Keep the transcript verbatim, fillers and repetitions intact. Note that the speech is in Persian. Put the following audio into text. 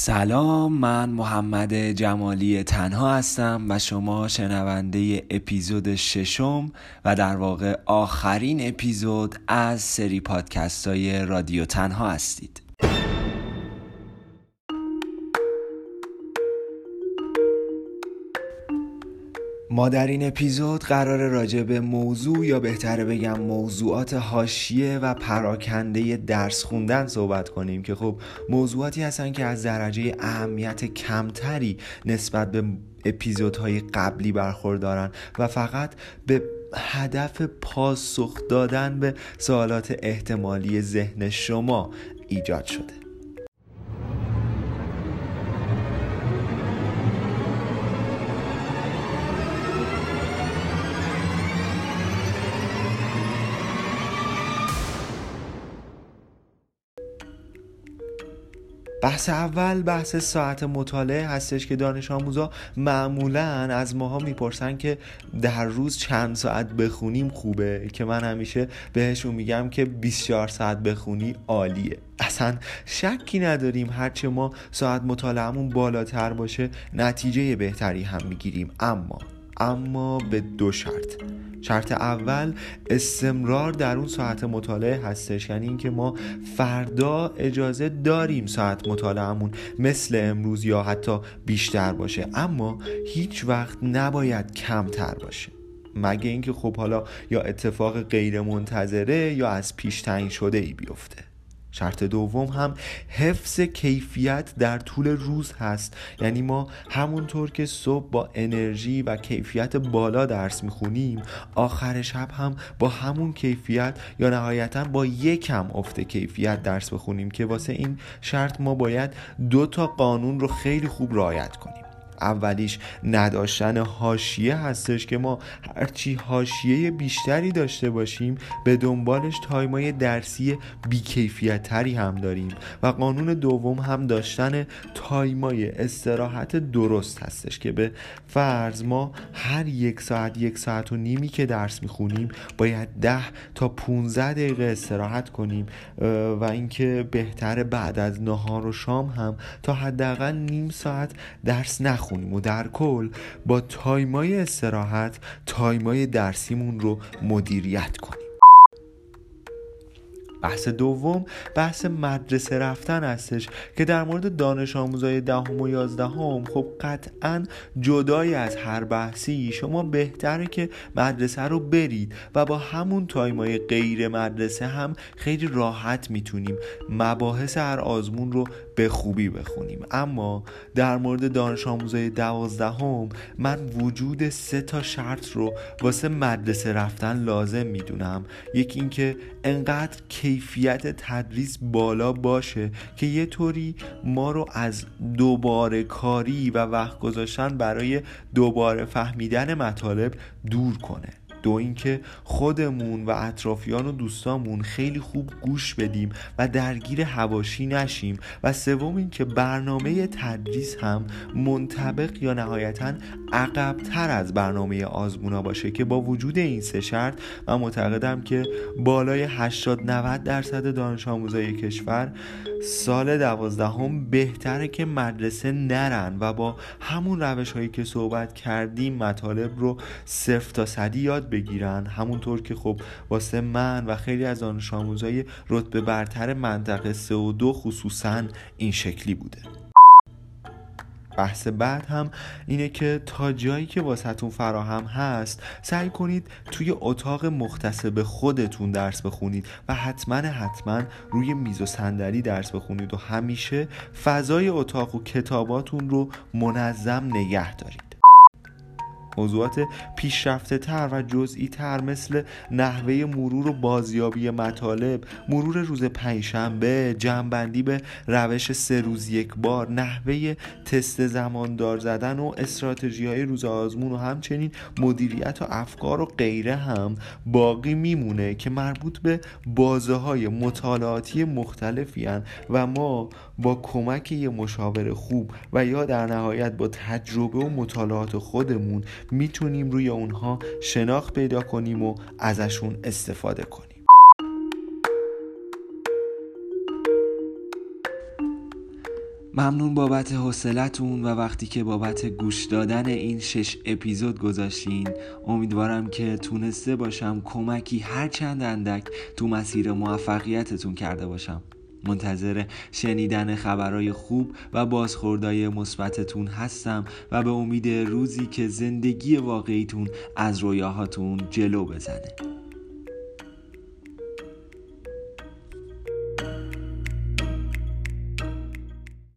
سلام، من محمد جمالی تنها هستم و شما شنونده اپیزود ششم و در واقع آخرین اپیزود از سری پادکست های رادیو تنها هستید. ما در این اپیزود قراره راجع به موضوع یا بهتره بگم موضوعات حاشیه و پراکنده درس خوندن صحبت کنیم که خب موضوعاتی هستن که از درجه اهمیت کمتری نسبت به اپیزودهای قبلی برخوردارن و فقط به هدف پاسخ دادن به سوالات احتمالی ذهن شما ایجاد شده. بحث اول بحث ساعت مطالعه هستش که دانش آموزا معمولا از ماها میپرسن که در روز چند ساعت بخونیم خوبه، که من همیشه بهشون میگم که بیست و چهار ساعت بخونی عالیه. اصلا شکی نداریم هرچه ما ساعت مطالعهمون بالاتر باشه نتیجه بهتری هم میگیریم، اما اما به دو شرط. شرط اول استمرار در اون ساعت مطالعه هستش، یعنی اینکه ما فردا اجازه داریم ساعت مطالعهمون مثل امروز یا حتی بیشتر باشه، اما هیچ وقت نباید کمتر باشه، مگه اینکه خب حالا یا اتفاق غیر منتظره یا از پیش تعیین شده ای بیفته. شرط دوم هم حفظ کیفیت در طول روز هست، یعنی ما همونطور که صبح با انرژی و کیفیت بالا درس میخونیم آخر شب هم با همون کیفیت یا نهایتا با یکم افت کیفیت درس بخونیم، که واسه این شرط ما باید دو تا قانون رو خیلی خوب رعایت کنیم. اولیش نداشتن حاشیه هستش که ما هرچی حاشیه بیشتری داشته باشیم به دنبالش تایمای درسی بیکیفیت‌تری هم داریم، و قانون دوم هم داشتن تایمای استراحت درست هستش که به فرض ما هر یک ساعت یک ساعت و نیمی که درس میخونیم باید ده تا پونزده دقیقه استراحت کنیم، و اینکه بهتره بعد از نهار و شام هم تا حداقل نیم ساعت درس نخونیم و در کل با تایمای استراحت تایمای درسیمون رو مدیریت کنیم. بحث دوم بحث مدرسه رفتن هستش که در مورد دانش آموزای دهم و یازدهم خب قطعاً جدای از هر بحثی شما بهتره که مدرسه رو برید و با همون تایمای غیر مدرسه هم خیلی راحت میتونیم مباحث هر آزمون رو به خوبی بخونیم، اما در مورد دانش آموزای دوازدهم من وجود سه تا شرط رو واسه مدرسه رفتن لازم میدونم. یکی اینکه انقدر کیفیت تدریس بالا باشه که یه طوری ما رو از دوباره کاری و وقت گذاشتن برای دوباره فهمیدن مطالب دور کنه. دو اینکه خودمون و اطرافیان و دوستامون خیلی خوب گوش بدیم و درگیر حواشی نشیم، و سوم اینکه برنامه تدریس هم منطبق یا نهایتاً عقب‌تر از برنامه آزمونا باشه، که با وجود این سه شرط من معتقدم که بالای هشتاد نود درصد دانش آموزای کشور سال دوازدهم بهتره که مدرسه نرن و با همون روش هایی که صحبت کردیم مطالب رو صفر تا صدی یاد بگیرن، همونطور که خب واسه من و خیلی از دانش آموزای رتبه برتر منطقه سه و دو خصوصا این شکلی بوده. بحث بعد هم اینه که تا جایی که واسهتون فراهم هست سعی کنید توی اتاق مختص به خودتون درس بخونید و حتما حتما روی میز و صندلی درس بخونید و همیشه فضای اتاق و کتاباتون رو منظم نگه دارید. موضوعات پیشرفته تر و جزئی تر مثل نحوه مرور و بازیابی مطالب، مرور روز پنجشنبه، جمع‌بندی به روش سه روز یک بار، نحوه تست زماندار زدن و استراتژی‌های روز آزمون و همچنین مدیریت و افکار و غیره هم باقی میمونه که مربوط به بازه‌های مطالعاتی مختلفی هن و ما با کمک یه مشاور خوب و یا در نهایت با تجربه و مطالعات خودمون میتونیم روی اونها شناخت پیدا کنیم و ازشون استفاده کنیم. ممنون بابت حوصلتون و وقتی که بابت گوش دادن این شش اپیزود گذاشتین. امیدوارم که تونسته باشم کمکی هر چند اندک تو مسیر موفقیتتون کرده باشم. منتظر شنیدن خبرای خوب و بازخوردهای مثبتتون هستم و به امید روزی که زندگی واقعیتون از رویاهاتون جلو بزنه.